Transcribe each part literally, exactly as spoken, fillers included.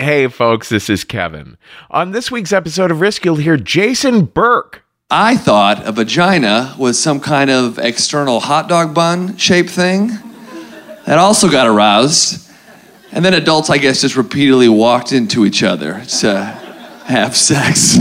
Hey, folks, this is Kevin. On this week's episode of Risk, you'll hear Jason Burke. I thought a vagina was some kind of external hot dog bun shaped thing. That also got aroused. And then adults, I guess, just repeatedly walked into each other to have sex.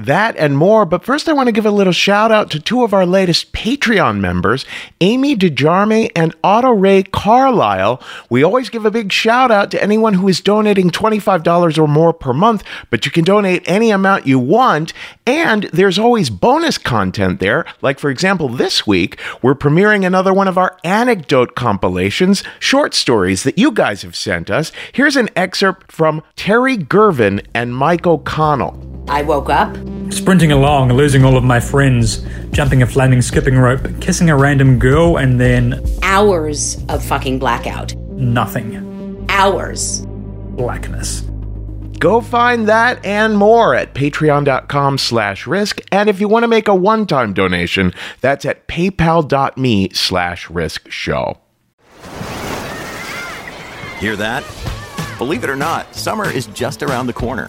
That and more, but first I want to give a little shout out to two of our latest Patreon members, Amy DeJarme and Otto Ray Carlisle. We always give a big shout out to anyone who is donating twenty-five dollars or more per month, but you can donate any amount you want, and there's always bonus content there. Like, for example, this week, we're premiering another one of our anecdote compilations, short stories that you guys have sent us. Here's an excerpt from Terry Girvin and Mike O'Connell. I woke up. Sprinting along, losing all of my friends, jumping a flaming skipping rope, kissing a random girl, and then... hours of fucking blackout. Nothing. Hours. Blackness. Go find that and more at patreon.com slash risk. And if you want to make a one-time donation, that's at paypal.me slash risk show. Hear that? Believe it or not, summer is just around the corner.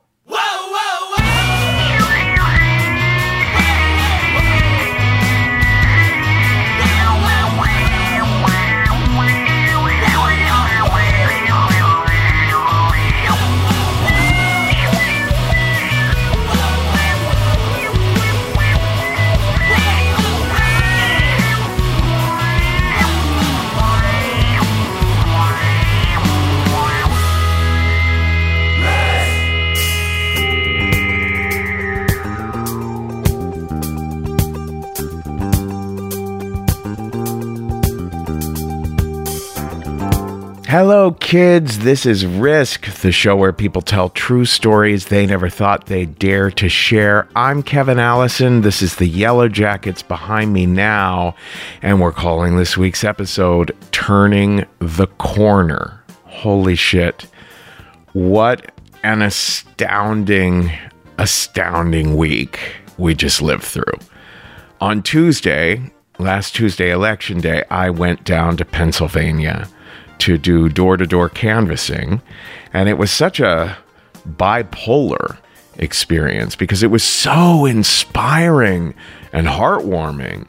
Hello, kids. This is Risk, the show where people tell true stories they never thought they'd dare to share. I'm Kevin Allison. This is the Yellow Jackets behind me now, and we're calling this week's episode Turning the Corner. Holy shit. What an astounding, astounding week we just lived through. On Tuesday, last Tuesday, Election Day, I went down to Pennsylvania to do door-to-door canvassing, and it was such a bipolar experience because it was so inspiring and heartwarming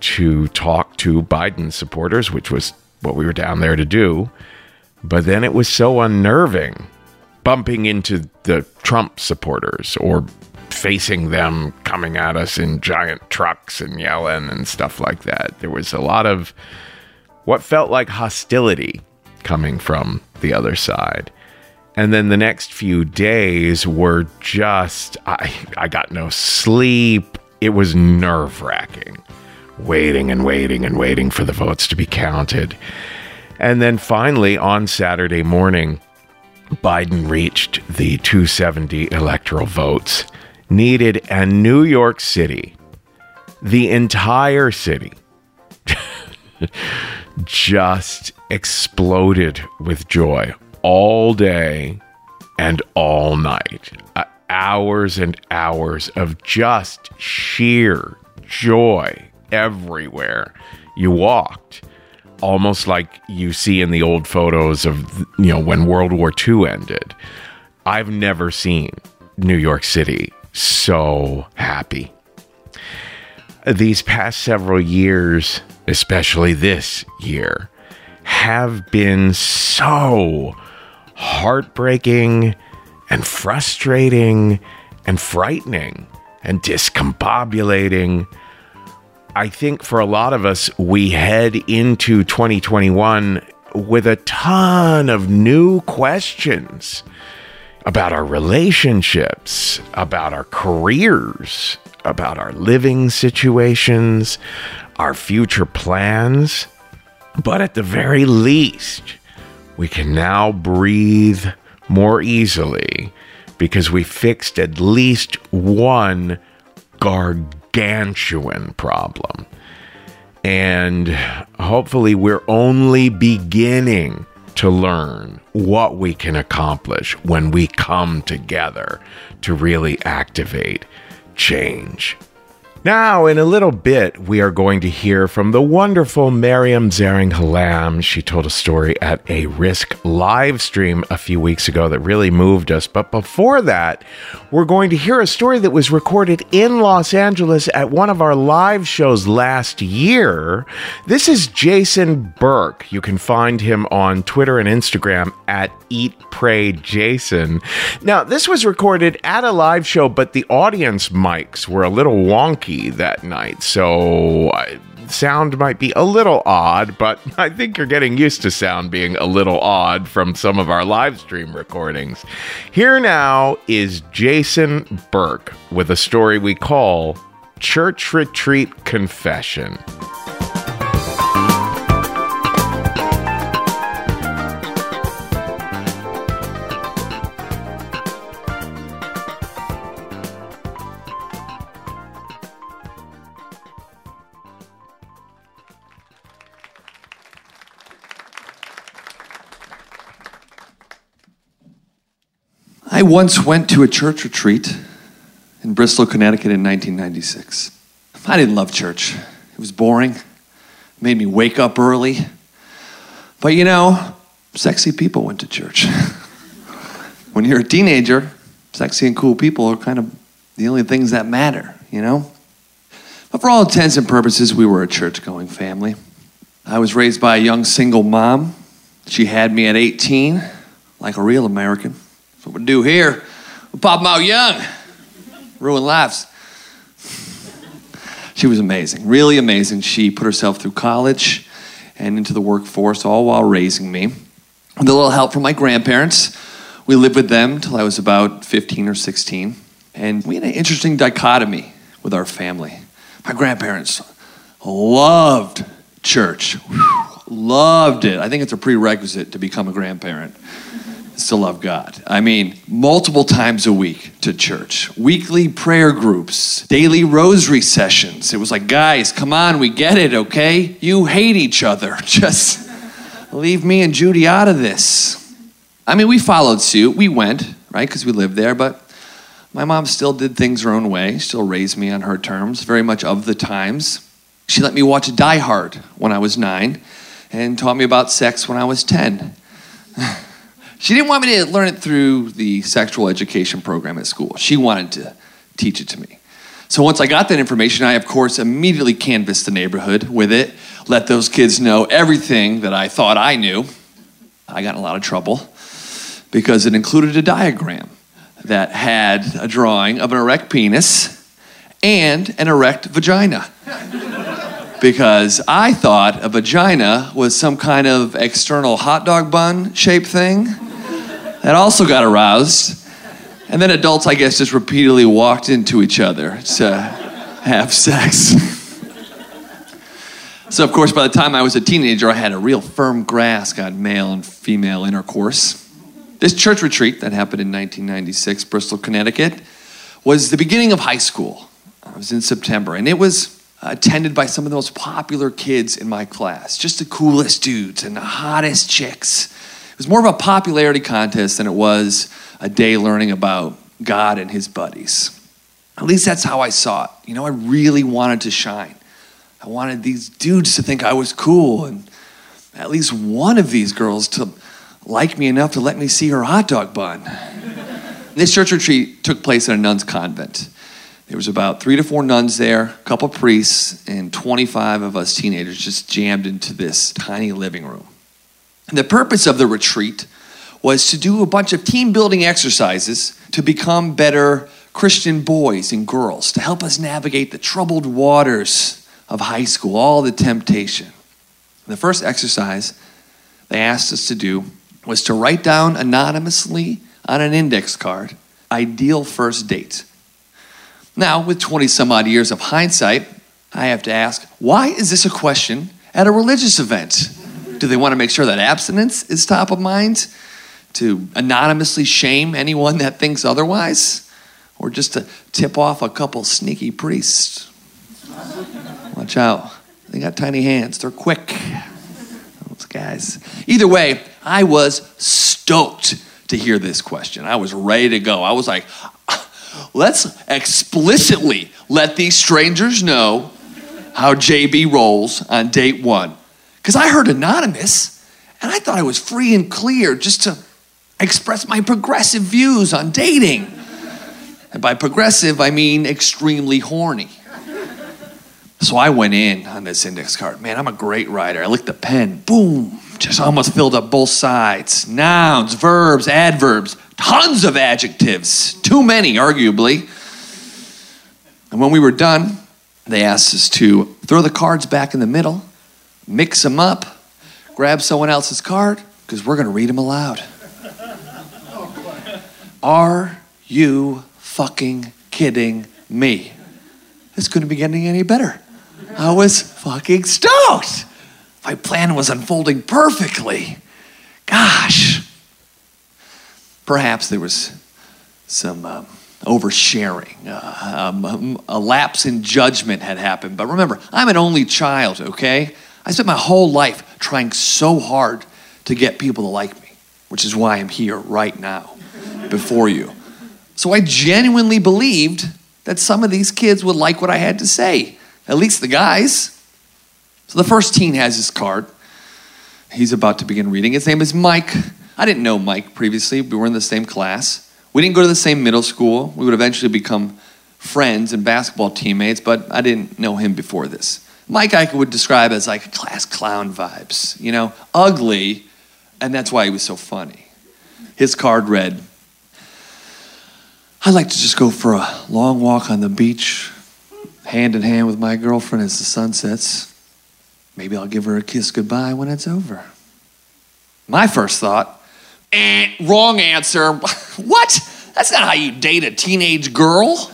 to talk to Biden supporters, which was what we were down there to do, but then it was so unnerving bumping into the Trump supporters or facing them coming at us in giant trucks and yelling and stuff like that. There was a lot of what felt like hostility coming from the other side. And then the next few days were just, I, I got no sleep. It was nerve-wracking, waiting and waiting and waiting for the votes to be counted. And then finally, on Saturday morning, Biden reached the two seventy electoral votes needed, and New York City, the entire city, just exploded with joy all day and all night. Uh, hours and hours of just sheer joy everywhere you walked. Almost like you see in the old photos of, you know, when World War Two ended. I've never seen New York City so happy. These past several years, especially this year, have been so heartbreaking and frustrating and frightening and discombobulating. I think for a lot of us, we head into twenty twenty-one with a ton of new questions about our relationships, about our careers, about our living situations, our future plans. But at the very least, we can now breathe more easily because we fixed at least one gargantuan problem. And hopefully we're only beginning to learn what we can accomplish when we come together to really activate change. Now, in a little bit, we are going to hear from the wonderful Maryam Zaringhalam. She told a story at a Risk live stream a few weeks ago that really moved us. But before that, we're going to hear a story that was recorded in Los Angeles at one of our live shows last year. This is Jason Burke. You can find him on Twitter and Instagram at Eat Pray Jason. Now, this was recorded at a live show, but the audience mics were a little wonky that night, so I, sound might be a little odd, but I think you're getting used to sound being a little odd from some of our live stream recordings. Here now is Jason Burke with a story we call Church Retreat Confession. I once went to a church retreat in Bristol, Connecticut in nineteen ninety-six. I didn't love church. It was boring. It made me wake up early. But you know, sexy people went to church. When you're a teenager, sexy and cool people are kind of the only things that matter, you know? But for all intents and purposes, we were a church-going family. I was raised by a young single mom. She had me at eighteen, like a real American. That's what we do here. We pop them out young. Ruin lives. She was amazing, really amazing. She put herself through college and into the workforce, all while raising me. With a little help from my grandparents, we lived with them till I was about fifteen or sixteen. And we had an interesting dichotomy with our family. My grandparents loved church. Whew, loved it. I think it's a prerequisite to become a grandparent. To love God. I mean, multiple times a week to church, weekly prayer groups, daily rosary sessions. It was like, guys, come on, we get it, okay? You hate each other. Just leave me and Judy out of this. I mean, we followed suit. We went, right, because we lived there, but my mom still did things her own way, still raised me on her terms, very much of the times. She let me watch Die Hard when I was nine and taught me about sex when I was ten. She didn't want me to learn it through the sexual education program at school. She wanted to teach it to me. So once I got that information, I, of course, immediately canvassed the neighborhood with it, let those kids know everything that I thought I knew. I got in a lot of trouble because it included a diagram that had a drawing of an erect penis and an erect vagina. Because I thought a vagina was some kind of external hot dog bun shaped thing. That also got aroused. And then adults, I guess, just repeatedly walked into each other to have sex. So, of course, by the time I was a teenager, I had a real firm grasp on male and female intercourse. This church retreat that happened in nineteen ninety-six, Bristol, Connecticut, was the beginning of high school. It was in September, and it was attended by some of the most popular kids in my class, just the coolest dudes and the hottest chicks. It was more of a popularity contest than it was a day learning about God and his buddies. At least that's how I saw it. You know, I really wanted to shine. I wanted these dudes to think I was cool and at least one of these girls to like me enough to let me see her hot dog bun. This church retreat took place in a nun's convent. There was about three to four nuns there, a couple priests, and twenty-five of us teenagers just jammed into this tiny living room. And the purpose of the retreat was to do a bunch of team-building exercises to become better Christian boys and girls, to help us navigate the troubled waters of high school, all the temptation. And the first exercise they asked us to do was to write down anonymously on an index card, ideal first date. Now, with twenty some odd years of hindsight, I have to ask, why is this a question at a religious event? Do they want to make sure that abstinence is top of mind? to anonymously shame anyone that thinks otherwise, or just to tip off a couple sneaky priests. Watch out. They got tiny hands. They're quick. Those guys. Either way, I was stoked to hear this question. I was ready to go. I was like, let's explicitly let these strangers know how J B rolls on date one. Because I heard anonymous, and I thought I was free and clear just to express my progressive views on dating. And by progressive, I mean extremely horny. So I went in on this index card. Man, I'm a great writer. I licked the pen. Boom. Just almost filled up both sides. Nouns, verbs, adverbs. Tons of adjectives. Too many, arguably. And when we were done, they asked us to throw the cards back in the middle, mix them up, grab someone else's card, because we're going to read them aloud. Are you fucking kidding me? This couldn't be getting any better. I was fucking stoked. My plan was unfolding perfectly. Gosh. Perhaps there was some um, oversharing. Uh, um, a lapse in judgment had happened. But remember, I'm an only child, okay? I spent my whole life trying so hard to get people to like me, which is why I'm here right now before you. So I genuinely believed that some of these kids would like what I had to say, at least the guys. So the first teen has his card. He's about to begin reading. His name is Mike. I didn't know Mike previously. We were in the same class. We didn't go to the same middle school. We would eventually become friends and basketball teammates, but I didn't know him before this. Mike I would describe as like class clown vibes, you know, ugly, and that's why he was so funny. His card read, "I'd like to just go for a long walk on the beach, hand in hand with my girlfriend as the sun sets. Maybe I'll give her a kiss goodbye when it's over." My first thought, eh, wrong answer. What? That's not how you date a teenage girl.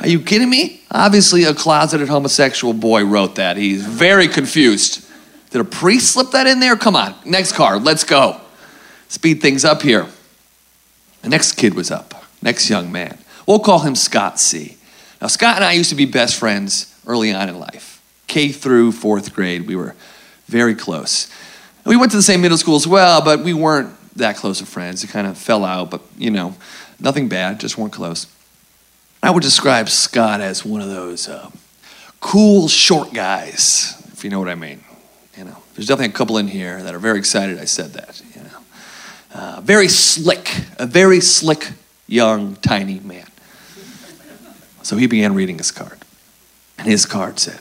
Are you kidding me? Obviously, a closeted homosexual boy wrote that. He's very confused. Did a priest slip that in there? Come on, next card, let's go. Speed things up here. The next kid was up, next young man. We'll call him Scott C. Now, Scott and I used to be best friends early on in life. K through fourth grade, we were very close. We went to the same middle school as well, but we weren't that close of friends. It kind of fell out, but you know, nothing bad, just weren't close. I would describe Scott as one of those uh, cool short guys, if you know what I mean. You know, there's definitely a couple in here that are very excited I said that. You know, uh, very slick, a very slick young tiny man. So he began reading his card, and his card said,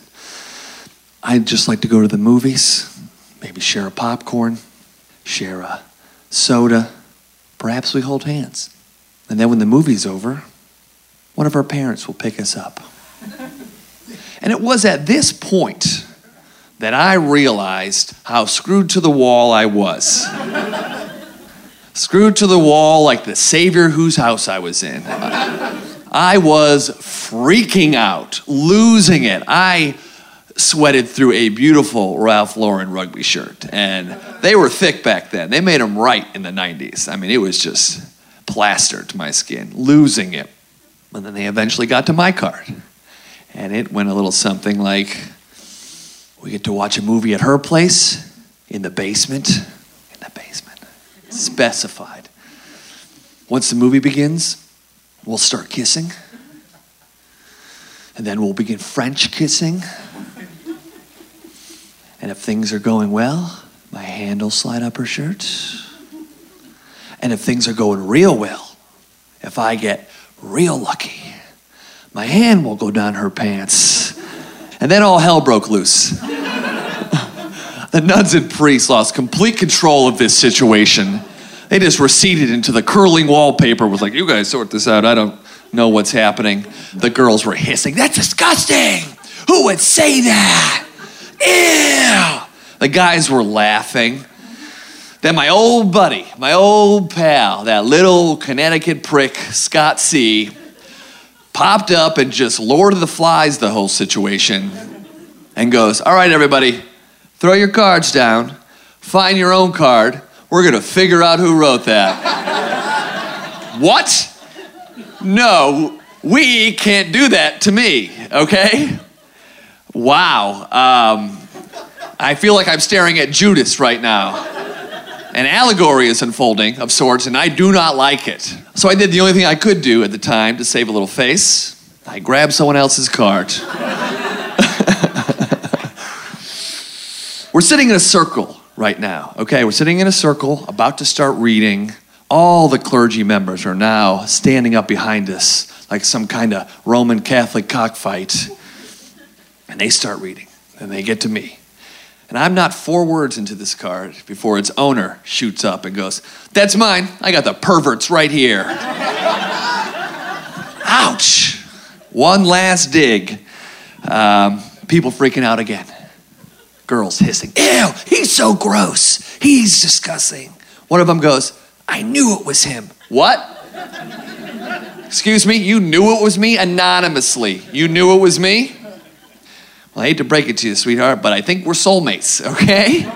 "I'd just like to go to the movies, maybe share a popcorn, share a soda, perhaps we hold hands. And then when the movie's over, one of our parents will pick us up." And it was at this point that I realized how screwed to the wall I was. Screwed to the wall like the savior whose house I was in. I was freaking out, losing it. I sweated through a beautiful Ralph Lauren rugby shirt. And they were thick back then. They made them right in the nineties. I mean, it was just plastered to my skin, losing it. And then they eventually got to my card. And it went a little something like, "We get to watch a movie at her place, in the basement." In the basement. Specified. "Once the movie begins, we'll start kissing. And then we'll begin French kissing. And if things are going well, my hand will slide up her shirt. And if things are going real well, if I get real lucky, my hand will go down her pants." And then all hell broke loose. The nuns and priests lost complete control of this situation. They just receded into the curling wallpaper. Was like, "You guys sort this out. I don't know what's happening." The girls were hissing, "That's disgusting. Who would say that? Ew!" The guys were laughing. Then my old buddy, my old pal, that little Connecticut prick, Scott C, popped up and just Lord of the Flies the whole situation and goes, "All right, everybody, throw your cards down, find your own card. We're gonna figure out who wrote that. What? No, we can't do that to me, okay? Wow. Um, I feel like I'm staring at Judas right now. An allegory is unfolding of sorts, and I do not like it. So I did the only thing I could do at the time to save a little face. I grabbed someone else's card. We're sitting in a circle right now, okay? We're sitting in a circle, about to start reading. All the clergy members are now standing up behind us like some kind of Roman Catholic cockfight. And they start reading, and they get to me. And I'm not four words into this card before its owner shoots up and goes, "That's mine. I got the perverts right here." Ouch. One last dig. Um, people freaking out again. Girls hissing, "Ew, he's so gross. He's disgusting." One of them goes, "I knew it was him." What? Excuse me, you knew it was me? Anonymously, you knew it was me? Well, I hate to break it to you, sweetheart, but I think we're soulmates, okay?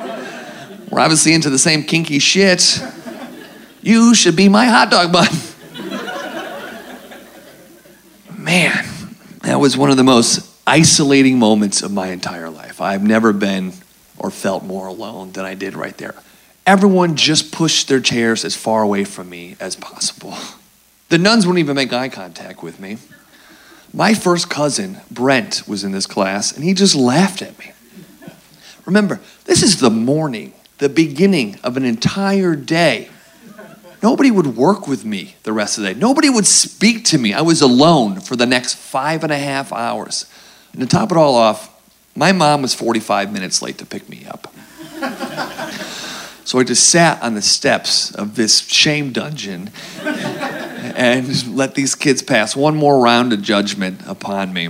We're obviously into the same kinky shit. You should be my hot dog bun. Man, that was one of the most isolating moments of my entire life. I've never been or felt more alone than I did right there. Everyone just pushed their chairs as far away from me as possible. The nuns wouldn't even make eye contact with me. My first cousin, Brent, was in this class, and he just laughed at me. Remember, this is the morning, the beginning of an entire day. Nobody would work with me the rest of the day. Nobody would speak to me. I was alone for the next five and a half hours. And to top it all off, my mom was forty-five minutes late to pick me up. So I just sat on the steps of this shame dungeon and let these kids pass one more round of judgment upon me.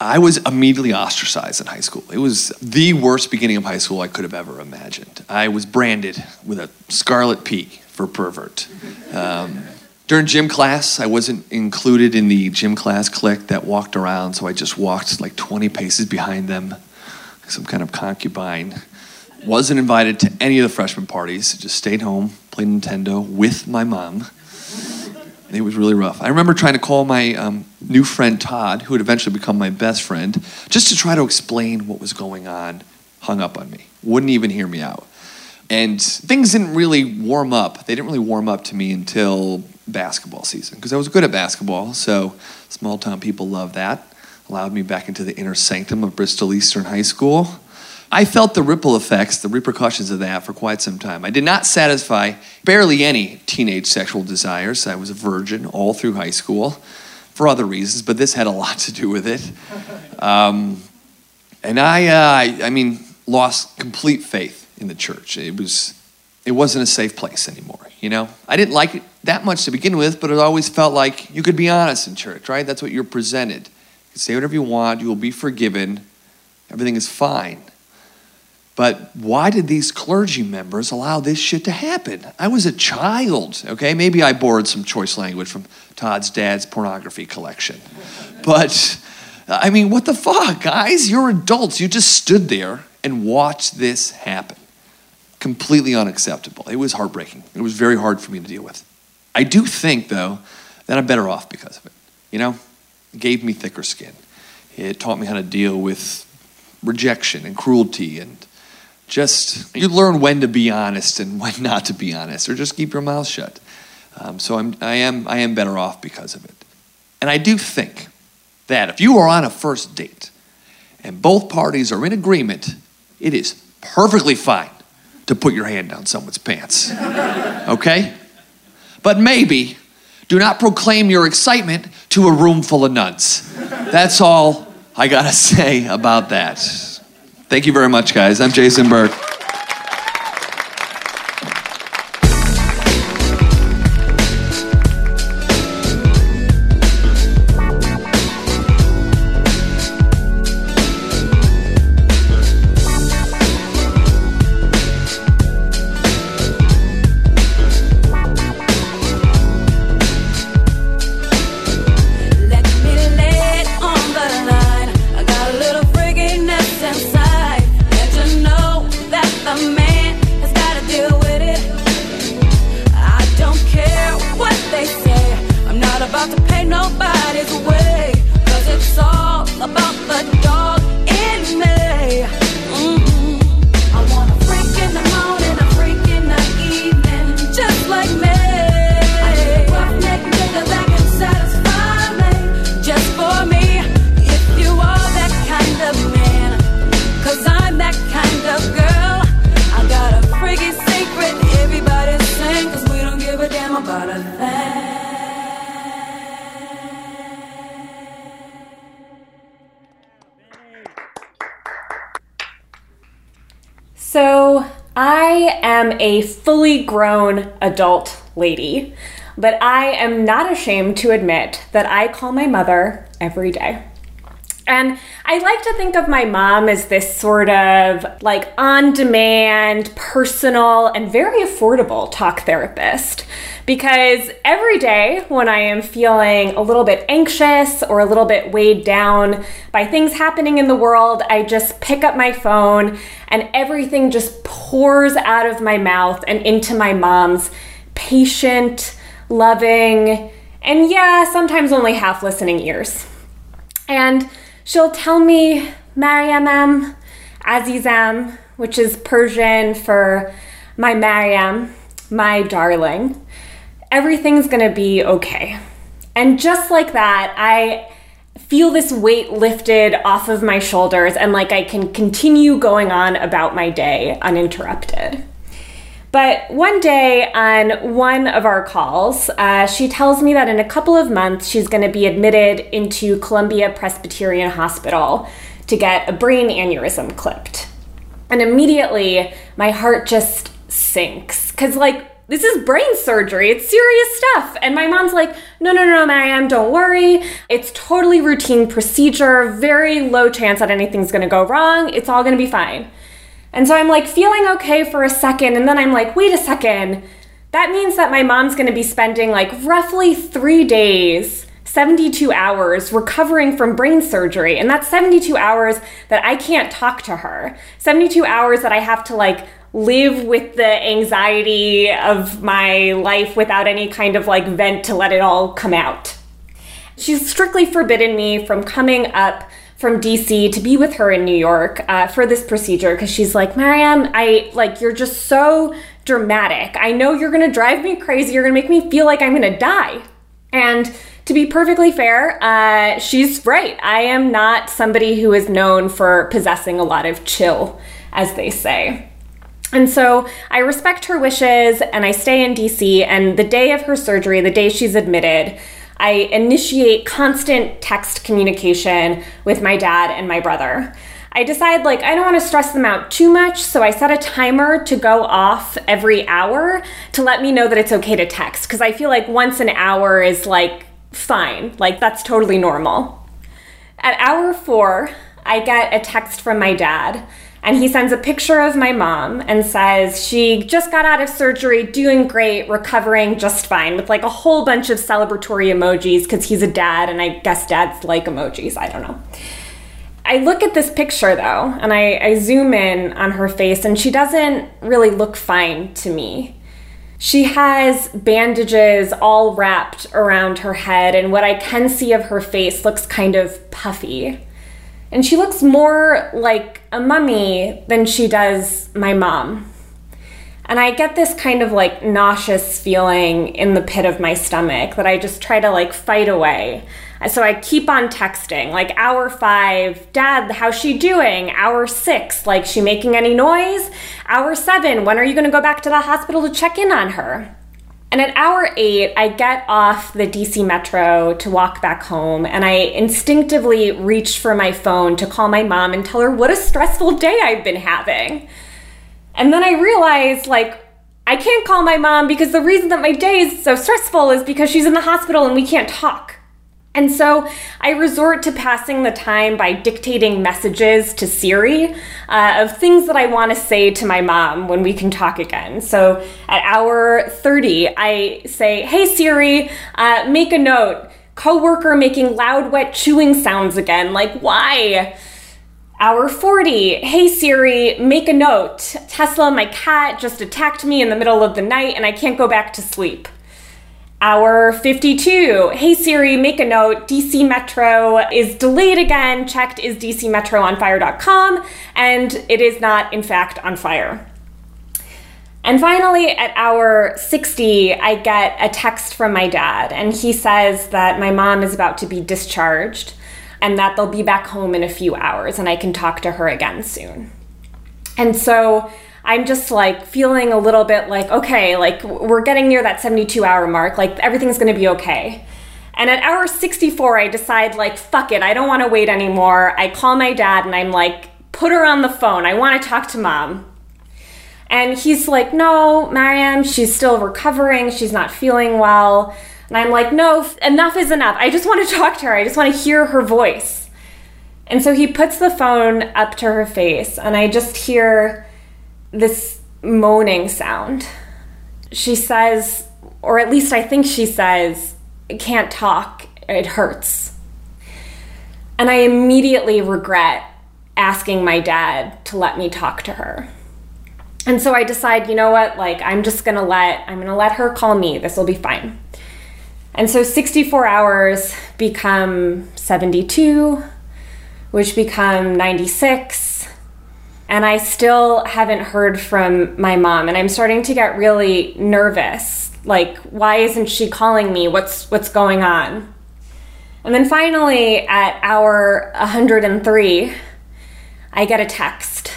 I was immediately ostracized in high school. It was the worst beginning of high school I could have ever imagined. I was branded with a scarlet P for pervert. Um, during gym class, I wasn't included in the gym class clique that walked around, so I just walked like twenty paces behind them, like some kind of concubine. Wasn't invited to any of the freshman parties, just stayed home, played Nintendo with my mom. It was really rough. I remember trying to call my um, new friend Todd, who would eventually become my best friend, just to try to explain what was going on. Hung up on me. Wouldn't even hear me out. And things didn't really warm up. They didn't really warm up to me until basketball season, because I was good at basketball, so small-town people love that. Allowed me back into the inner sanctum of Bristol Eastern High School. I felt the ripple effects, the repercussions of that for quite some time. I did not satisfy barely any teenage sexual desires. I was a virgin all through high school for other reasons, but this had a lot to do with it. Um, and I, uh, I, I mean, lost complete faith in the church. It was, it wasn't a safe place anymore, you know? I didn't like it that much to begin with, but it always felt like you could be honest in church, right? That's what you're presented. You can say whatever you want, you will be forgiven, everything is fine. But why did these clergy members allow this shit to happen? I was a child, okay? Maybe I borrowed some choice language from Todd's dad's pornography collection. But, I mean, what the fuck, guys? You're adults. You just stood there and watched this happen. Completely unacceptable. It was heartbreaking. It was very hard for me to deal with. I do think, though, that I'm better off because of it. You know, it gave me thicker skin. It taught me how to deal with rejection and cruelty and just, you learn when to be honest and when not to be honest, or just keep your mouth shut. Um, so I'm, I am, I am better off because of it. And I do think that if you are on a first date and both parties are in agreement, it is perfectly fine to put your hand down someone's pants, okay? But maybe do not proclaim your excitement to a room full of nuns. That's all I gotta say about that. Thank you very much, guys. I'm Jason Burke. That So I am a fully grown adult lady, but I am not ashamed to admit that I call my mother every day. And I like to think of my mom as this sort of like on-demand, personal, and very affordable talk therapist. Because every day when I am feeling a little bit anxious or a little bit weighed down by things happening in the world, I just pick up my phone and everything just pours out of my mouth and into my mom's patient, loving, and yeah, sometimes only half-listening ears. And she'll tell me Maryamam, Azizam, which is Persian for my Maryam, my darling. Everything's going to be okay. And just like that, I feel this weight lifted off of my shoulders and like I can continue going on about my day uninterrupted. But one day on one of our calls, uh, she tells me that in a couple of months, she's going to be admitted into Columbia Presbyterian Hospital to get a brain aneurysm clipped. And immediately, my heart just sinks. Because, like, this is brain surgery. It's serious stuff. And my mom's like, no, no, no, Maryam, don't worry. It's totally routine procedure. Very low chance that anything's going to go wrong. It's all going to be fine. And so I'm like feeling okay for a second, and then I'm like, wait a second, that means that my mom's gonna be spending like roughly three days, seventy-two hours recovering from brain surgery. And that's seventy-two hours that I can't talk to her, seventy-two hours that I have to like live with the anxiety of my life without any kind of like vent to let it all come out. She's strictly forbidden me from coming up from D C to be with her in New York uh, for this procedure, because she's like, Maryam, I like you're just so dramatic. I know you're gonna drive me crazy. You're gonna make me feel like I'm gonna die. And to be perfectly fair, uh, she's right. I am not somebody who is known for possessing a lot of chill, as they say. And so I respect her wishes and I stay in D C, and the day of her surgery, the day she's admitted, I initiate constant text communication with my dad and my brother. I decide like I don't want to stress them out too much, so I set a timer to go off every hour to let me know that it's okay to text, because I feel like once an hour is like fine, like that's totally normal. At hour four, I get a text from my dad, and he sends a picture of my mom and says, she just got out of surgery, doing great, recovering just fine, with like a whole bunch of celebratory emojis, because he's a dad and I guess dads like emojis, I don't know. I look at this picture though, and I, I zoom in on her face, and she doesn't really look fine to me. She has bandages all wrapped around her head, and what I can see of her face looks kind of puffy. And she looks more like a mummy than she does my mom. And I get this kind of like nauseous feeling in the pit of my stomach that I just try to like fight away. So I keep on texting, like hour five, Dad, how's she doing? Hour six, like she making any noise? Hour seven, when are you gonna go back to the hospital to check in on her? And at hour eight, I get off the D C Metro to walk back home, and I instinctively reach for my phone to call my mom and tell her what a stressful day I've been having. And then I realize, like, I can't call my mom because the reason that my day is so stressful is because she's in the hospital and we can't talk. And so I resort to passing the time by dictating messages to Siri uh, of things that I want to say to my mom when we can talk again. So at hour thirty, I say, hey Siri, uh, make a note, coworker making loud, wet chewing sounds again, like why? Hour forty, hey Siri, make a note, Tesla, my cat, just attacked me in the middle of the night and I can't go back to sleep. Hour fifty-two, hey Siri, make a note, D C Metro is delayed again, checked is d c metro on fire dot com, and it is not in fact on fire. And finally at hour sixty, I get a text from my dad, and he says that my mom is about to be discharged and that they'll be back home in a few hours and I can talk to her again soon. And so I'm just like feeling a little bit like, okay, like we're getting near that seventy-two hour mark, like everything's gonna be okay. And at hour sixty-four, I decide like, fuck it, I don't wanna wait anymore. I call my dad and I'm like, put her on the phone, I wanna talk to mom. And he's like, no, Maryam, she's still recovering. She's not feeling well. And I'm like, no, enough is enough. I just want to talk to her. I just want to hear her voice. And so he puts the phone up to her face, and I just hear this moaning sound. She says, or at least I think she says, I can't talk. It hurts. And I immediately regret asking my dad to let me talk to her. And so I decide, you know what, like, I'm just going to let, I'm going to let her call me. This will be fine. And so sixty-four hours become seventy-two, which become ninety-six. And I still haven't heard from my mom. And I'm starting to get really nervous. Like, why isn't she calling me? What's, what's going on? And then finally, at hour one hundred three, I get a text.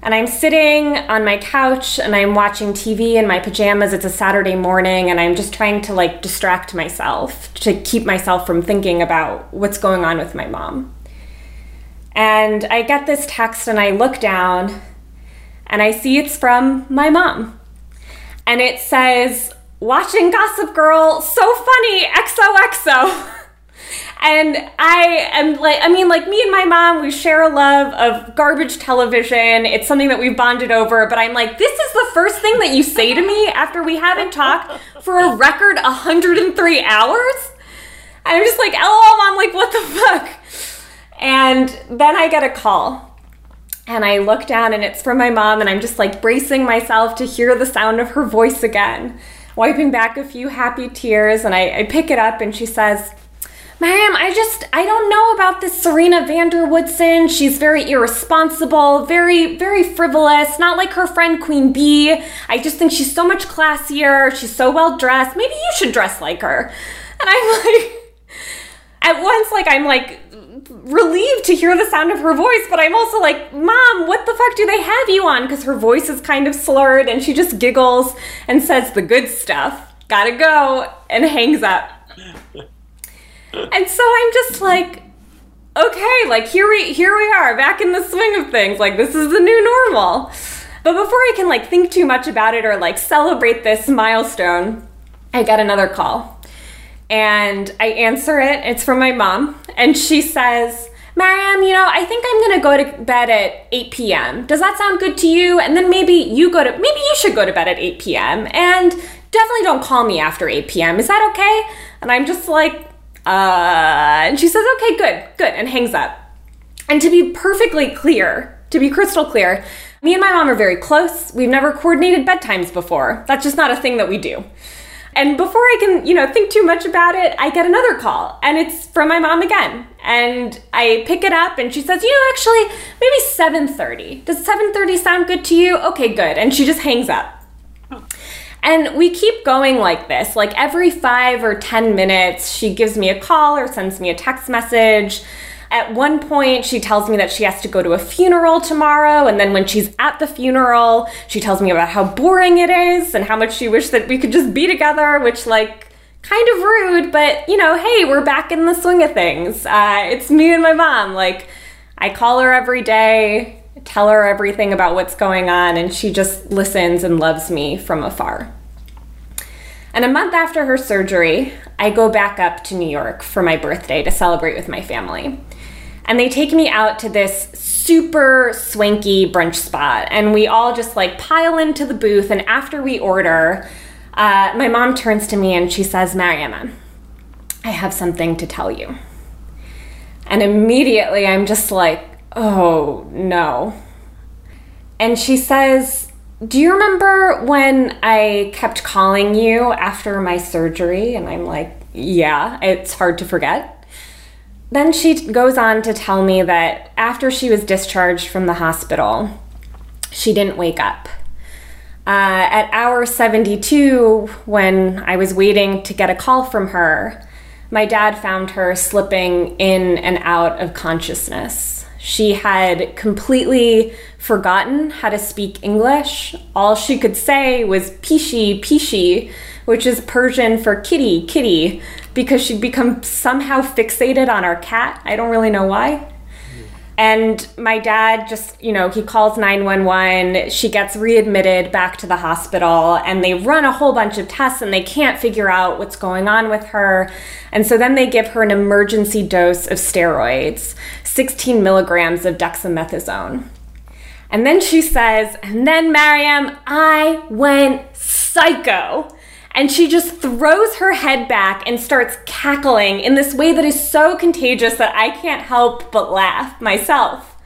And I'm sitting on my couch and I'm watching T V in my pajamas. It's a Saturday morning and I'm just trying to like distract myself to keep myself from thinking about what's going on with my mom. And I get this text and I look down and I see it's from my mom. And it says, watching Gossip Girl, so funny, X O X O. And I am like, I mean, like me and my mom, we share a love of garbage television. It's something that we've bonded over. But I'm like, this is the first thing that you say to me after we haven't talked for a record one hundred three hours. And I'm just like, L O L, mom, like, what the fuck? And then I get a call and I look down and it's from my mom. And I'm just like bracing myself to hear the sound of her voice again, wiping back a few happy tears. And I, I pick it up and she says, Maryam, I just, I don't know about this Serena van der Woodsen. She's very irresponsible, very, very frivolous, not like her friend Queen Bee. I just think she's so much classier. She's so well-dressed. Maybe you should dress like her. And I'm like, at once, like, I'm like relieved to hear the sound of her voice, but I'm also like, Mom, what the fuck do they have you on? Because her voice is kind of slurred and she just giggles and says the good stuff. Gotta go, and hangs up. And so I'm just like, okay, like here we here we are back in the swing of things. Like this is the new normal. But before I can like think too much about it or like celebrate this milestone, I get another call. And I answer it. It's from my mom. And she says, Maryam, you know, I think I'm going to go to bed at eight p.m. Does that sound good to you? And then maybe you go to, maybe you should go to bed at eight p.m. And definitely don't call me after eight p.m. Is that okay? And I'm just like, Uh, and she says, okay, good, good, and hangs up. And to be perfectly clear, to be crystal clear, me and my mom are very close. We've never coordinated bedtimes before. That's just not a thing that we do. And before I can, you know, think too much about it, I get another call, and it's from my mom again. And I pick it up, and she says, you know, actually, maybe seven thirty. Does seven thirty sound good to you? Okay, good. And she just hangs up. And we keep going like this. Like every five or ten minutes, she gives me a call or sends me a text message. At one point, she tells me that she has to go to a funeral tomorrow. And then when she's at the funeral, she tells me about how boring it is and how much she wished that we could just be together, which like kind of rude. But, you know, hey, we're back in the swing of things. Uh, it's me and my mom. Like I call her every day, tell her everything about what's going on, and she just listens and loves me from afar. And a month after her surgery, I go back up to New York for my birthday to celebrate with my family. And they take me out to this super swanky brunch spot, and we all just like pile into the booth, and after we order, uh, my mom turns to me and she says, Maryam, I have something to tell you. And immediately I'm just like, oh, no. And she says, do you remember when I kept calling you after my surgery? And I'm like, yeah, it's hard to forget. Then she goes on to tell me that after she was discharged from the hospital, she didn't wake up. Uh, at hour seventy-two, when I was waiting to get a call from her, my dad found her slipping in and out of consciousness. She had completely forgotten how to speak English. All she could say was pishi, pishi, which is Persian for kitty, kitty, because she'd become somehow fixated on our cat. I don't really know why. And my dad just, you know, he calls nine one one. She gets readmitted back to the hospital, and they run a whole bunch of tests, and they can't figure out what's going on with her. And so then they give her an emergency dose of steroids, sixteen milligrams of dexamethasone. And then she says, and then, Maryam, I went psycho. And she just throws her head back and starts cackling in this way that is so contagious that I can't help but laugh myself.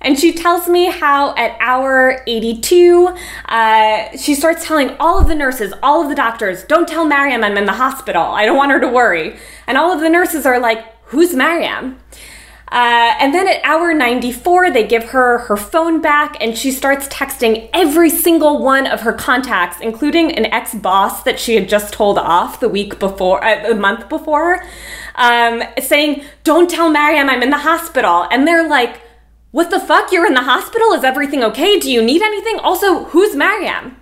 And she tells me how at hour eighty-two, uh, she starts telling all of the nurses, all of the doctors, don't tell Maryam I'm in the hospital. I don't want her to worry. And all of the nurses are like, who's Maryam? Uh, and then at hour ninety-four, they give her her phone back, and she starts texting every single one of her contacts, including an ex-boss that she had just told off the week before, uh, a month before, um, saying, don't tell Maryam I'm in the hospital. And they're like, what the fuck? You're in the hospital? Is everything okay? Do you need anything? Also, who's Maryam?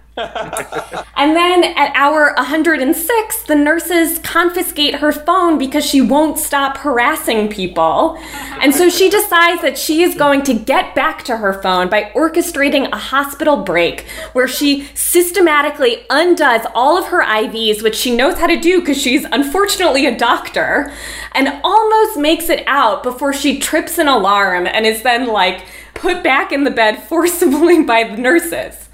And then at hour one hundred six, the nurses confiscate her phone because she won't stop harassing people. And so she decides that she is going to get back to her phone by orchestrating a hospital break where she systematically undoes all of her I Vs, which she knows how to do because she's unfortunately a doctor, and almost makes it out before she trips an alarm and is then like put back in the bed forcibly by the nurses.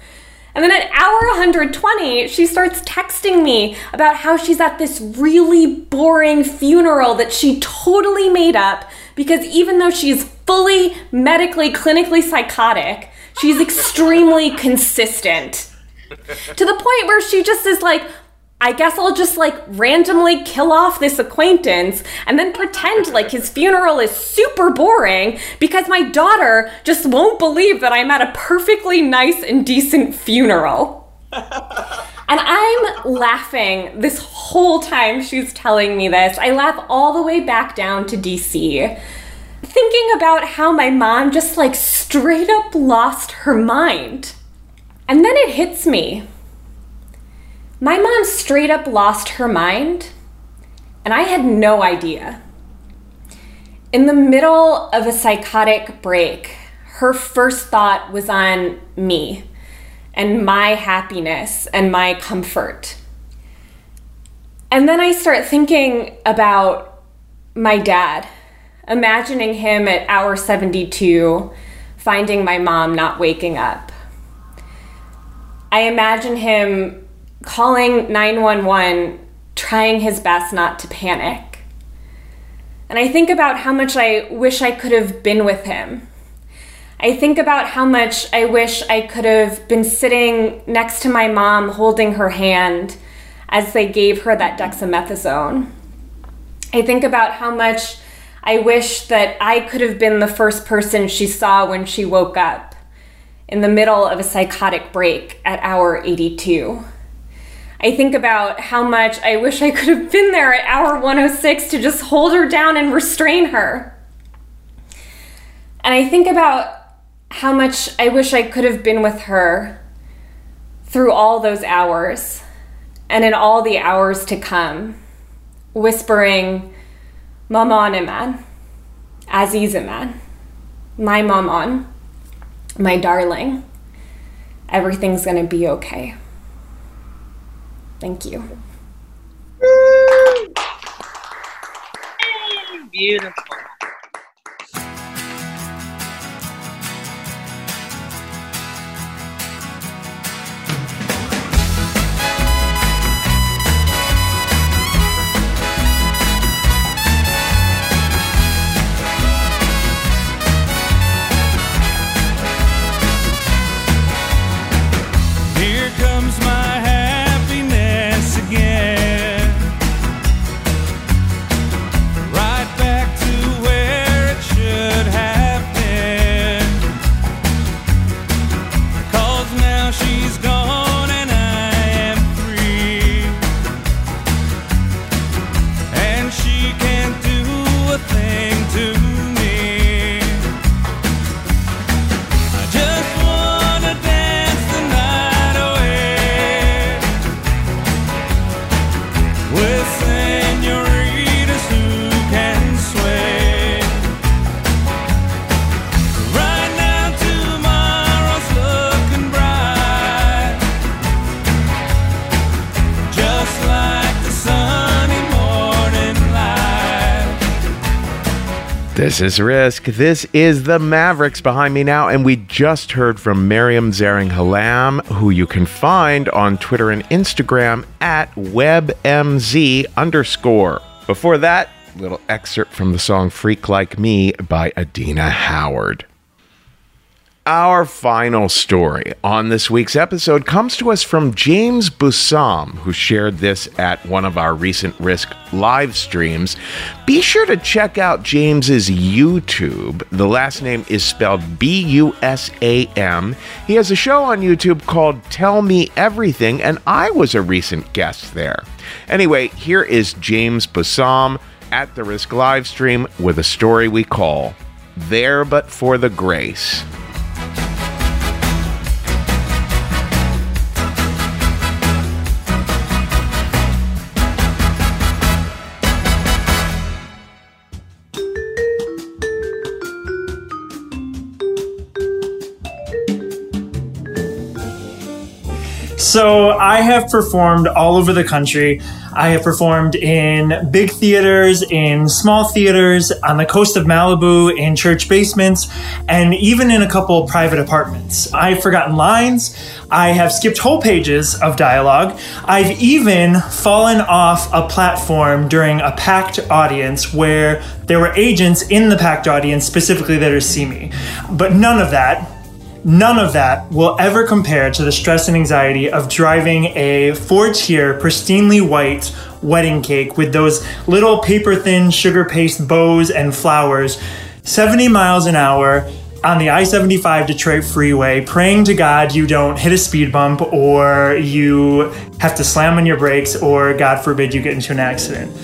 And then at hour one hundred twenty, she starts texting me about how she's at this really boring funeral that she totally made up because even though she's fully medically, clinically psychotic, she's extremely consistent. To the point where she just is like, I guess I'll just like randomly kill off this acquaintance and then pretend like his funeral is super boring because my daughter just won't believe that I'm at a perfectly nice and decent funeral. And I'm laughing this whole time she's telling me this. I laugh all the way back down to D C, thinking about how my mom just like straight up lost her mind. And then it hits me. My mom straight up lost her mind, and I had no idea. In the middle of a psychotic break, her first thought was on me and my happiness and my comfort. And then I start thinking about my dad, imagining him at hour seventy-two, finding my mom not waking up. I imagine him calling nine one one, trying his best not to panic. And I think about how much I wish I could have been with him. I think about how much I wish I could have been sitting next to my mom holding her hand as they gave her that dexamethasone. I think about how much I wish that I could have been the first person she saw when she woke up in the middle of a psychotic break at hour eighty-two. I think about how much I wish I could have been there at hour one oh six to just hold her down and restrain her. And I think about how much I wish I could have been with her through all those hours and in all the hours to come, whispering, Maman Iman, Aziz Iman, my Maman, my darling, everything's gonna be okay. Thank you. Beautiful. Way This is Risk. This is the Mavericks behind me now, and we just heard from Maryam Zaringhalam, who you can find on Twitter and Instagram at WebMZ underscore. Before that, a little excerpt from the song Freak Like Me by Adina Howard. Our final story on this week's episode comes to us from James Busam, who shared this at one of our recent Risk live streams. Be sure to check out James's YouTube. The last name is spelled B U S A M. He has a show on YouTube called Tell Me Everything, and I was a recent guest there. Anyway, here is James Busam at the Risk live stream with a story we call There But For the Grace. So I have performed all over the country. I have performed in big theaters, in small theaters, on the coast of Malibu, in church basements, and even in a couple private apartments. I've forgotten lines. I have skipped whole pages of dialogue. I've even fallen off a platform during a packed audience where there were agents in the packed audience specifically there to see me. But none of that None of that will ever compare to the stress and anxiety of driving a four-tier, pristinely white wedding cake with those little paper-thin sugar paste bows and flowers, seventy miles an hour on the I seventy-five Detroit freeway, praying to God you don't hit a speed bump or you have to slam on your brakes or, God forbid, you get into an accident.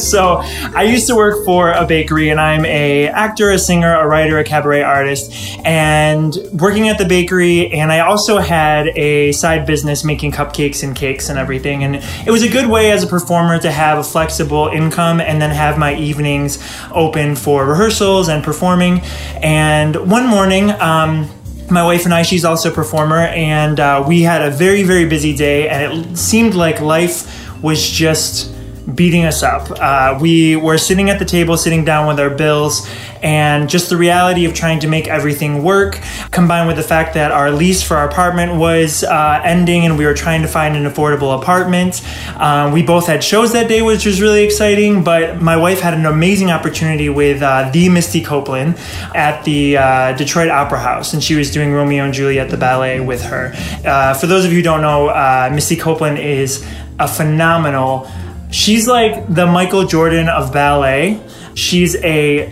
So I used to work for a bakery, and I'm a actor, a singer, a writer, a cabaret artist, and working at the bakery. And I also had a side business making cupcakes and cakes and everything. And it was a good way as a performer to have a flexible income and then have my evenings open for rehearsals and performing. And one morning, um, my wife and I, she's also a performer, and uh, we had a very, very busy day, and it seemed like life was just beating us up. Uh, we were sitting at the table, sitting down with our bills, and just the reality of trying to make everything work, combined with the fact that our lease for our apartment was uh, ending and we were trying to find an affordable apartment. Uh, we both had shows that day, which was really exciting, but my wife had an amazing opportunity with uh, the Misty Copeland at the uh, Detroit Opera House, and she was doing Romeo and Juliet, the ballet, with her. Uh, for those of you who don't know, uh, Misty Copeland is a phenomenal She's like the Michael Jordan of ballet. She's a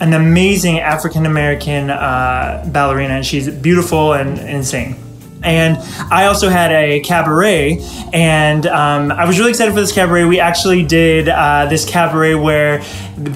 an amazing African-American uh, ballerina, and she's beautiful and insane. And I also had a cabaret, and um, I was really excited for this cabaret. We actually did uh, this cabaret where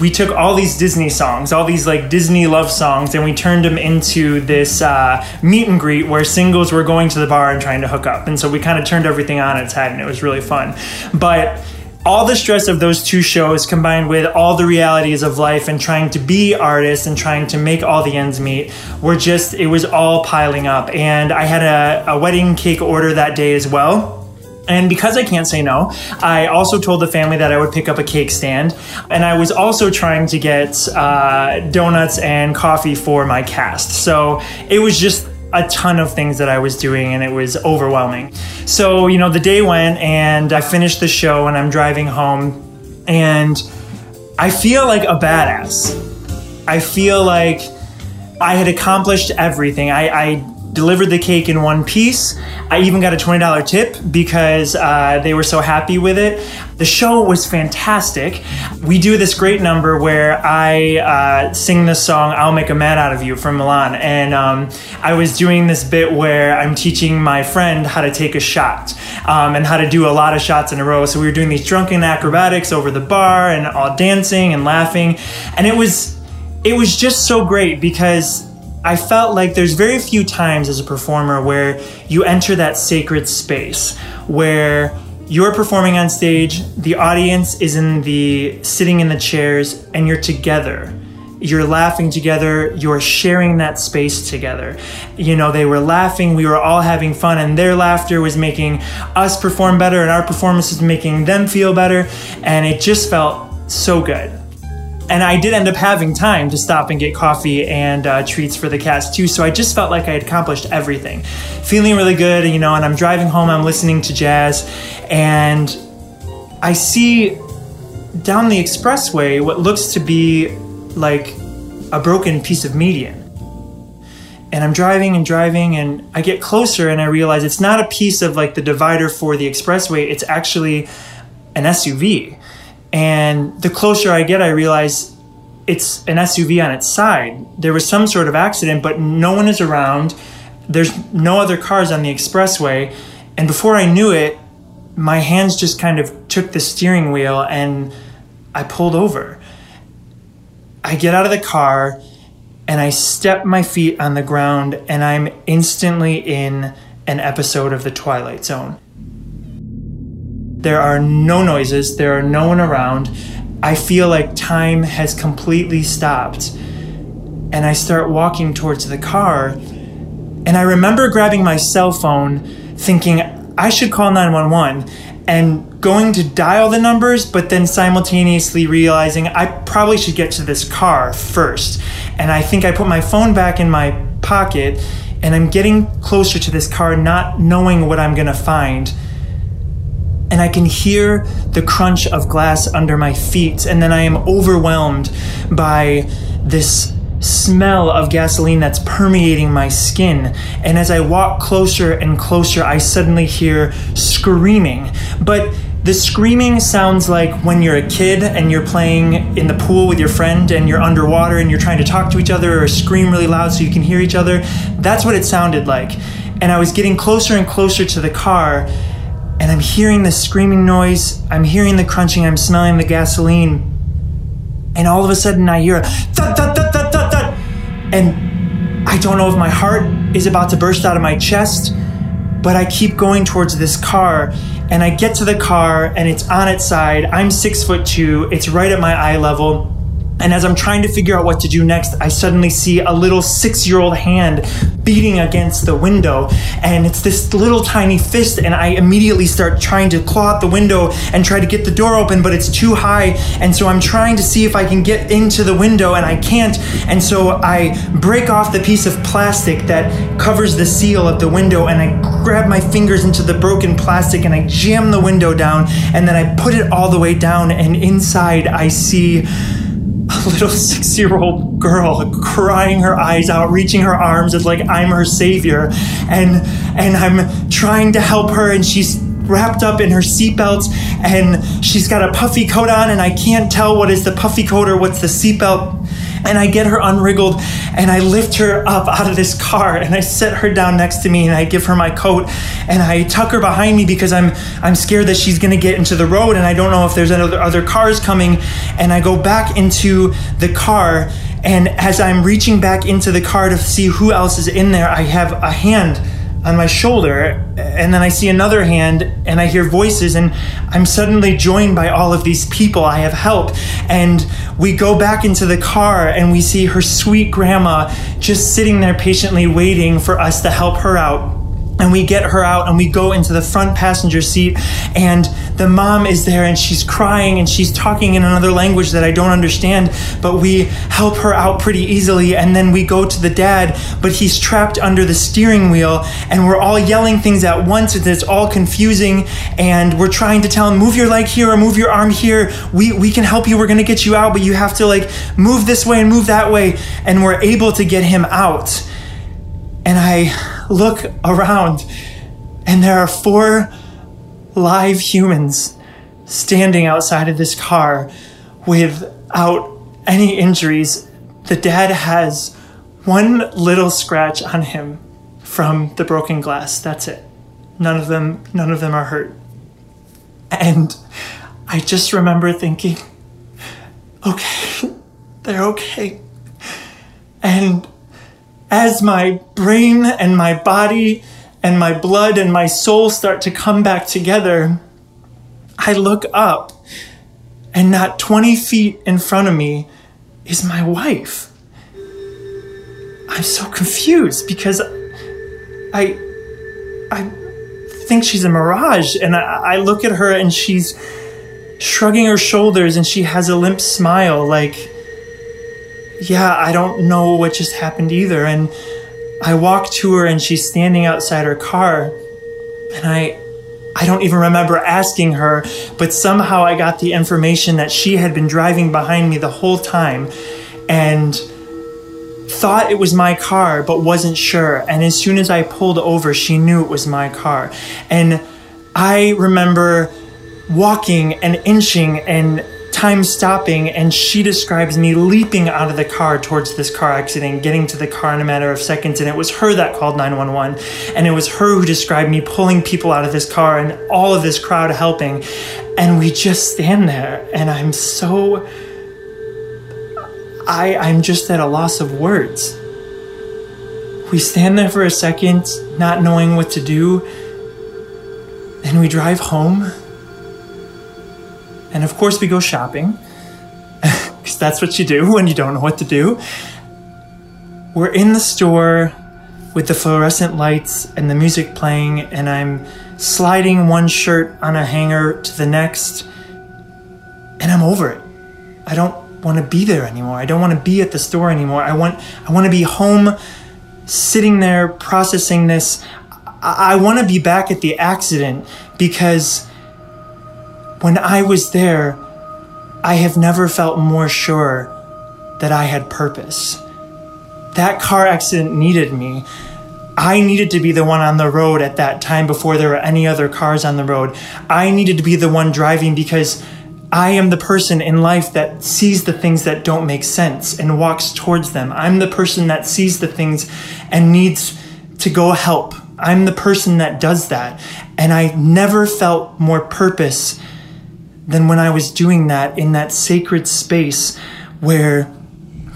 we took all these Disney songs, all these like Disney love songs, and we turned them into this uh, meet and greet where singles were going to the bar and trying to hook up. And so we kind of turned everything on its head, and it was really fun. But all the stress of those two shows combined with all the realities of life and trying to be artists and trying to make all the ends meet were just, it was all piling up. And I had a, a wedding cake order that day as well. And because I can't say no, I also told the family that I would pick up a cake stand. And I was also trying to get uh, donuts and coffee for my cast. So it was just a ton of things that I was doing, and it was overwhelming. So, you know, the day went and I finished the show, and I'm driving home, and I feel like a badass. I feel like I had accomplished everything. I, I delivered the cake in one piece. I even got a twenty dollars tip because uh, they were so happy with it. The show was fantastic. We do this great number where I uh, sing this song, I'll Make a Man Out of You, from Milan. And um, I was doing this bit where I'm teaching my friend how to take a shot um, and how to do a lot of shots in a row. So we were doing these drunken acrobatics over the bar and all dancing and laughing. And it was, it was just so great because I felt like there's very few times as a performer where you enter that sacred space where you're performing on stage, the audience is in the sitting in the chairs, and you're together. You're laughing together, you're sharing that space together. You know, they were laughing, we were all having fun, and their laughter was making us perform better, and our performance was making them feel better, and it just felt so good. And I did end up having time to stop and get coffee and uh, treats for the cats too, so I just felt like I had accomplished everything. Feeling really good, you know, and I'm driving home, I'm listening to jazz, and I see down the expressway what looks to be like a broken piece of median. And I'm driving and driving and I get closer and I realize it's not a piece of like the divider for the expressway, it's actually an S U V. And the closer I get, I realize it's an S U V on its side. There was some sort of accident, but no one is around. There's no other cars on the expressway. And before I knew it, my hands just kind of took the steering wheel and I pulled over. I get out of the car and I step my feet on the ground and I'm instantly in an episode of The Twilight Zone. There are no noises, there are no one around. I feel like time has completely stopped. And I start walking towards the car and I remember grabbing my cell phone thinking I should call nine one one and going to dial the numbers, but then simultaneously realizing I probably should get to this car first. And I think I put my phone back in my pocket and I'm getting closer to this car, not knowing what I'm gonna find. And I can hear the crunch of glass under my feet. And then I am overwhelmed by this smell of gasoline that's permeating my skin. And as I walk closer and closer, I suddenly hear screaming. But the screaming sounds like when you're a kid and you're playing in the pool with your friend and you're underwater and you're trying to talk to each other or scream really loud so you can hear each other. That's what it sounded like. And I was getting closer and closer to the car and I'm hearing this screaming noise. I'm hearing the crunching. I'm smelling the gasoline. And all of a sudden I hear a thud, thud, thud, thud, thud, thud. And I don't know if my heart is about to burst out of my chest, but I keep going towards this car and I get to the car and it's on its side. I'm six foot two, it's right at my eye level. And as I'm trying to figure out what to do next, I suddenly see a little six-year-old hand beating against the window. And it's this little tiny fist, and I immediately start trying to claw out the window and try to get the door open, but it's too high. And so I'm trying to see if I can get into the window, and I can't. And so I break off the piece of plastic that covers the seal of the window, and I grab my fingers into the broken plastic, and I jam the window down, and then I put it all the way down, and inside I see a little six-year-old girl crying her eyes out, reaching her arms as like I'm her savior, and and I'm trying to help her, and she's wrapped up in her seatbelt, and she's got a puffy coat on, and I can't tell what is the puffy coat or what's the seatbelt. And I get her unwriggled and I lift her up out of this car and I set her down next to me and I give her my coat and I tuck her behind me because I'm I'm scared that she's gonna get into the road and I don't know if there's another other cars coming. And I go back into the car, and as I'm reaching back into the car to see who else is in there, I have a hand on my shoulder, and then I see another hand and I hear voices, and I'm suddenly joined by all of these people. I have help, and we go back into the car and we see her sweet grandma just sitting there patiently waiting for us to help her out. And we get her out and we go into the front passenger seat, and the mom is there and she's crying and she's talking in another language that I don't understand, but we help her out pretty easily. And then we go to the dad, but he's trapped under the steering wheel, and we're all yelling things at once and it's all confusing, and we're trying to tell him, move your leg here or move your arm here. We we can help you, we're gonna get you out, but you have to like move this way and move that way. And we're able to get him out. And I look around and there are four live humans standing outside of this car without any injuries. The dad has one little scratch on him from the broken glass. That's it. None of them, none of them are hurt. And I just remember thinking, okay, they're okay. And as my brain and my body and my blood and my soul start to come back together, I look up, and not twenty feet in front of me is my wife. I'm so confused because I, I think she's a mirage. And I, I look at her and she's shrugging her shoulders and she has a limp smile like, yeah, I don't know what just happened either. And I walk to her and she's standing outside her car and I, I don't even remember asking her, but somehow I got the information that she had been driving behind me the whole time and thought it was my car, but wasn't sure. And as soon as I pulled over, she knew it was my car. And I remember walking and inching and time stopping, and she describes me leaping out of the car towards this car accident, getting to the car in a matter of seconds, and it was her that called nine one one, and it was her who described me pulling people out of this car and all of this crowd helping, and we just stand there, and I'm so... I, I'm just at a loss of words. We stand there for a second, not knowing what to do, and we drive home. And of course we go shopping, because that's what you do when you don't know what to do. We're in the store with the fluorescent lights and the music playing, and I'm sliding one shirt on a hanger to the next, and I'm over it. I don't want to be there anymore. I don't want to be at the store anymore. I want, I want to be home, sitting there processing this. I, I want to be back at the accident, because when I was there, I have never felt more sure that I had purpose. That car accident needed me. I needed to be the one on the road at that time before there were any other cars on the road. I needed to be the one driving because I am the person in life that sees the things that don't make sense and walks towards them. I'm the person that sees the things and needs to go help. I'm the person that does that. And I never felt more purpose than when I was doing that in that sacred space where,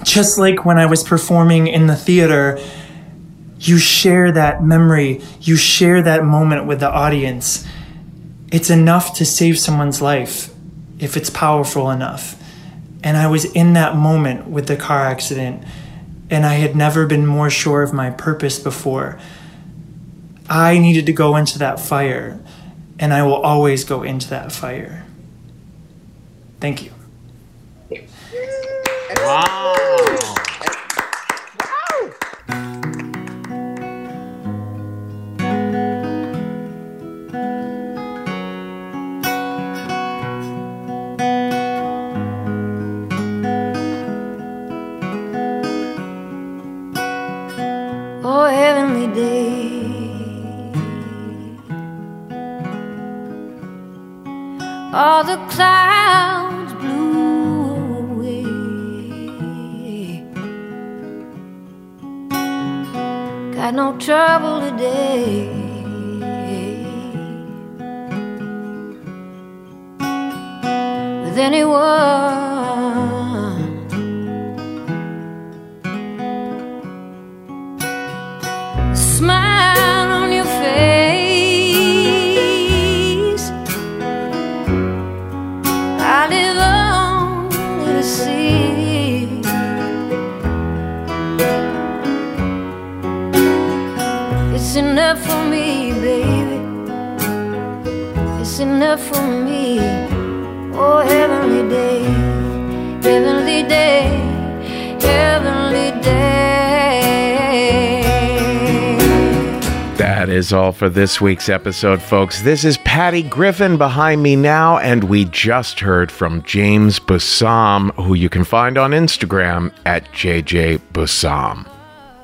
just like when I was performing in the theater, you share that memory, you share that moment with the audience. It's enough to save someone's life if it's powerful enough. And I was in that moment with the car accident, and I had never been more sure of my purpose before. I needed to go into that fire, and I will always go into that fire. Thank you. Wow. Wow. Oh, heavenly day, all the clouds had no trouble today. With anyone, smile on your face. I live only to see. It's enough for me, baby. It's enough for me. Oh, heavenly day, heavenly day, heavenly day. That is all for this week's episode, folks. This is Patty Griffin behind me now, and we just heard from James Busam, who you can find on Instagram at J J Busam.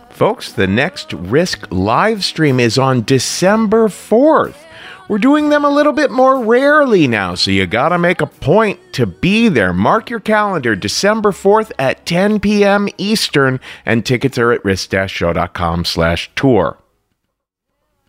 Folks, the next Risk live stream is on December fourth. We're doing them a little bit more rarely now, so you gotta make a point to be there. Mark your calendar, December fourth at ten p.m. Eastern, and tickets are at risk dash show dot com slash tour.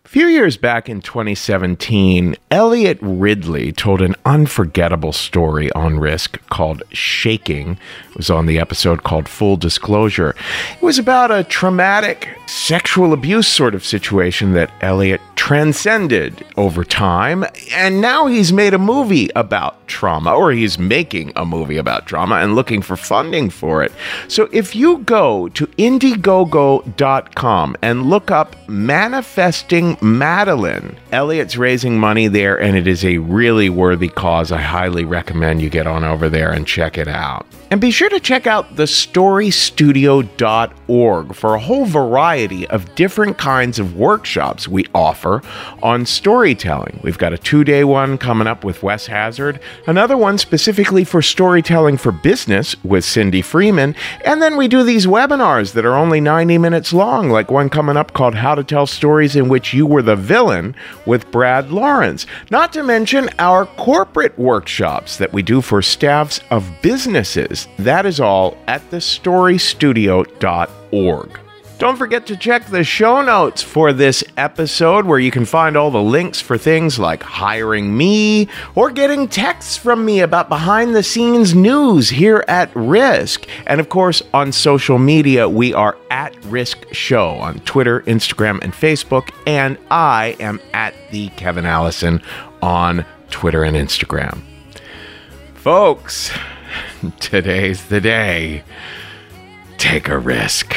A few years back in twenty seventeen, Elliot Ridley told an unforgettable story on Risk called Shaking. It was on the episode called Full Disclosure. It was about a traumatic sexual abuse sort of situation that Elliot transcended over time, and now he's made a movie about trauma, or he's making a movie about trauma and looking for funding for it. So if you go to indiegogo dot com and look up Manifesting Madeline, Elliot's raising money there, and it is a really worthy cause. I highly recommend you get on over there and check it out. And be sure to check out the story studio dot org for a whole variety of different kinds of workshops we offer on storytelling. We've got a two-day one coming up with Wes Hazard, another one specifically for storytelling for business with Cindy Freeman, and then we do these webinars that are only ninety minutes long, like one coming up called How to Tell Stories in Which You Were the Villain with Brad Lawrence. Not to mention our corporate workshops that we do for staffs of businesses. That is all at the story studio dot org. Don't forget to check the show notes for this episode, where you can find all the links for things like hiring me or getting texts from me about behind-the-scenes news here at Risk. And of course, on social media, we are at Risk Show on Twitter, Instagram, and Facebook. And I am at the Kevin Allison on Twitter and Instagram. Folks, today's the day. Take a risk.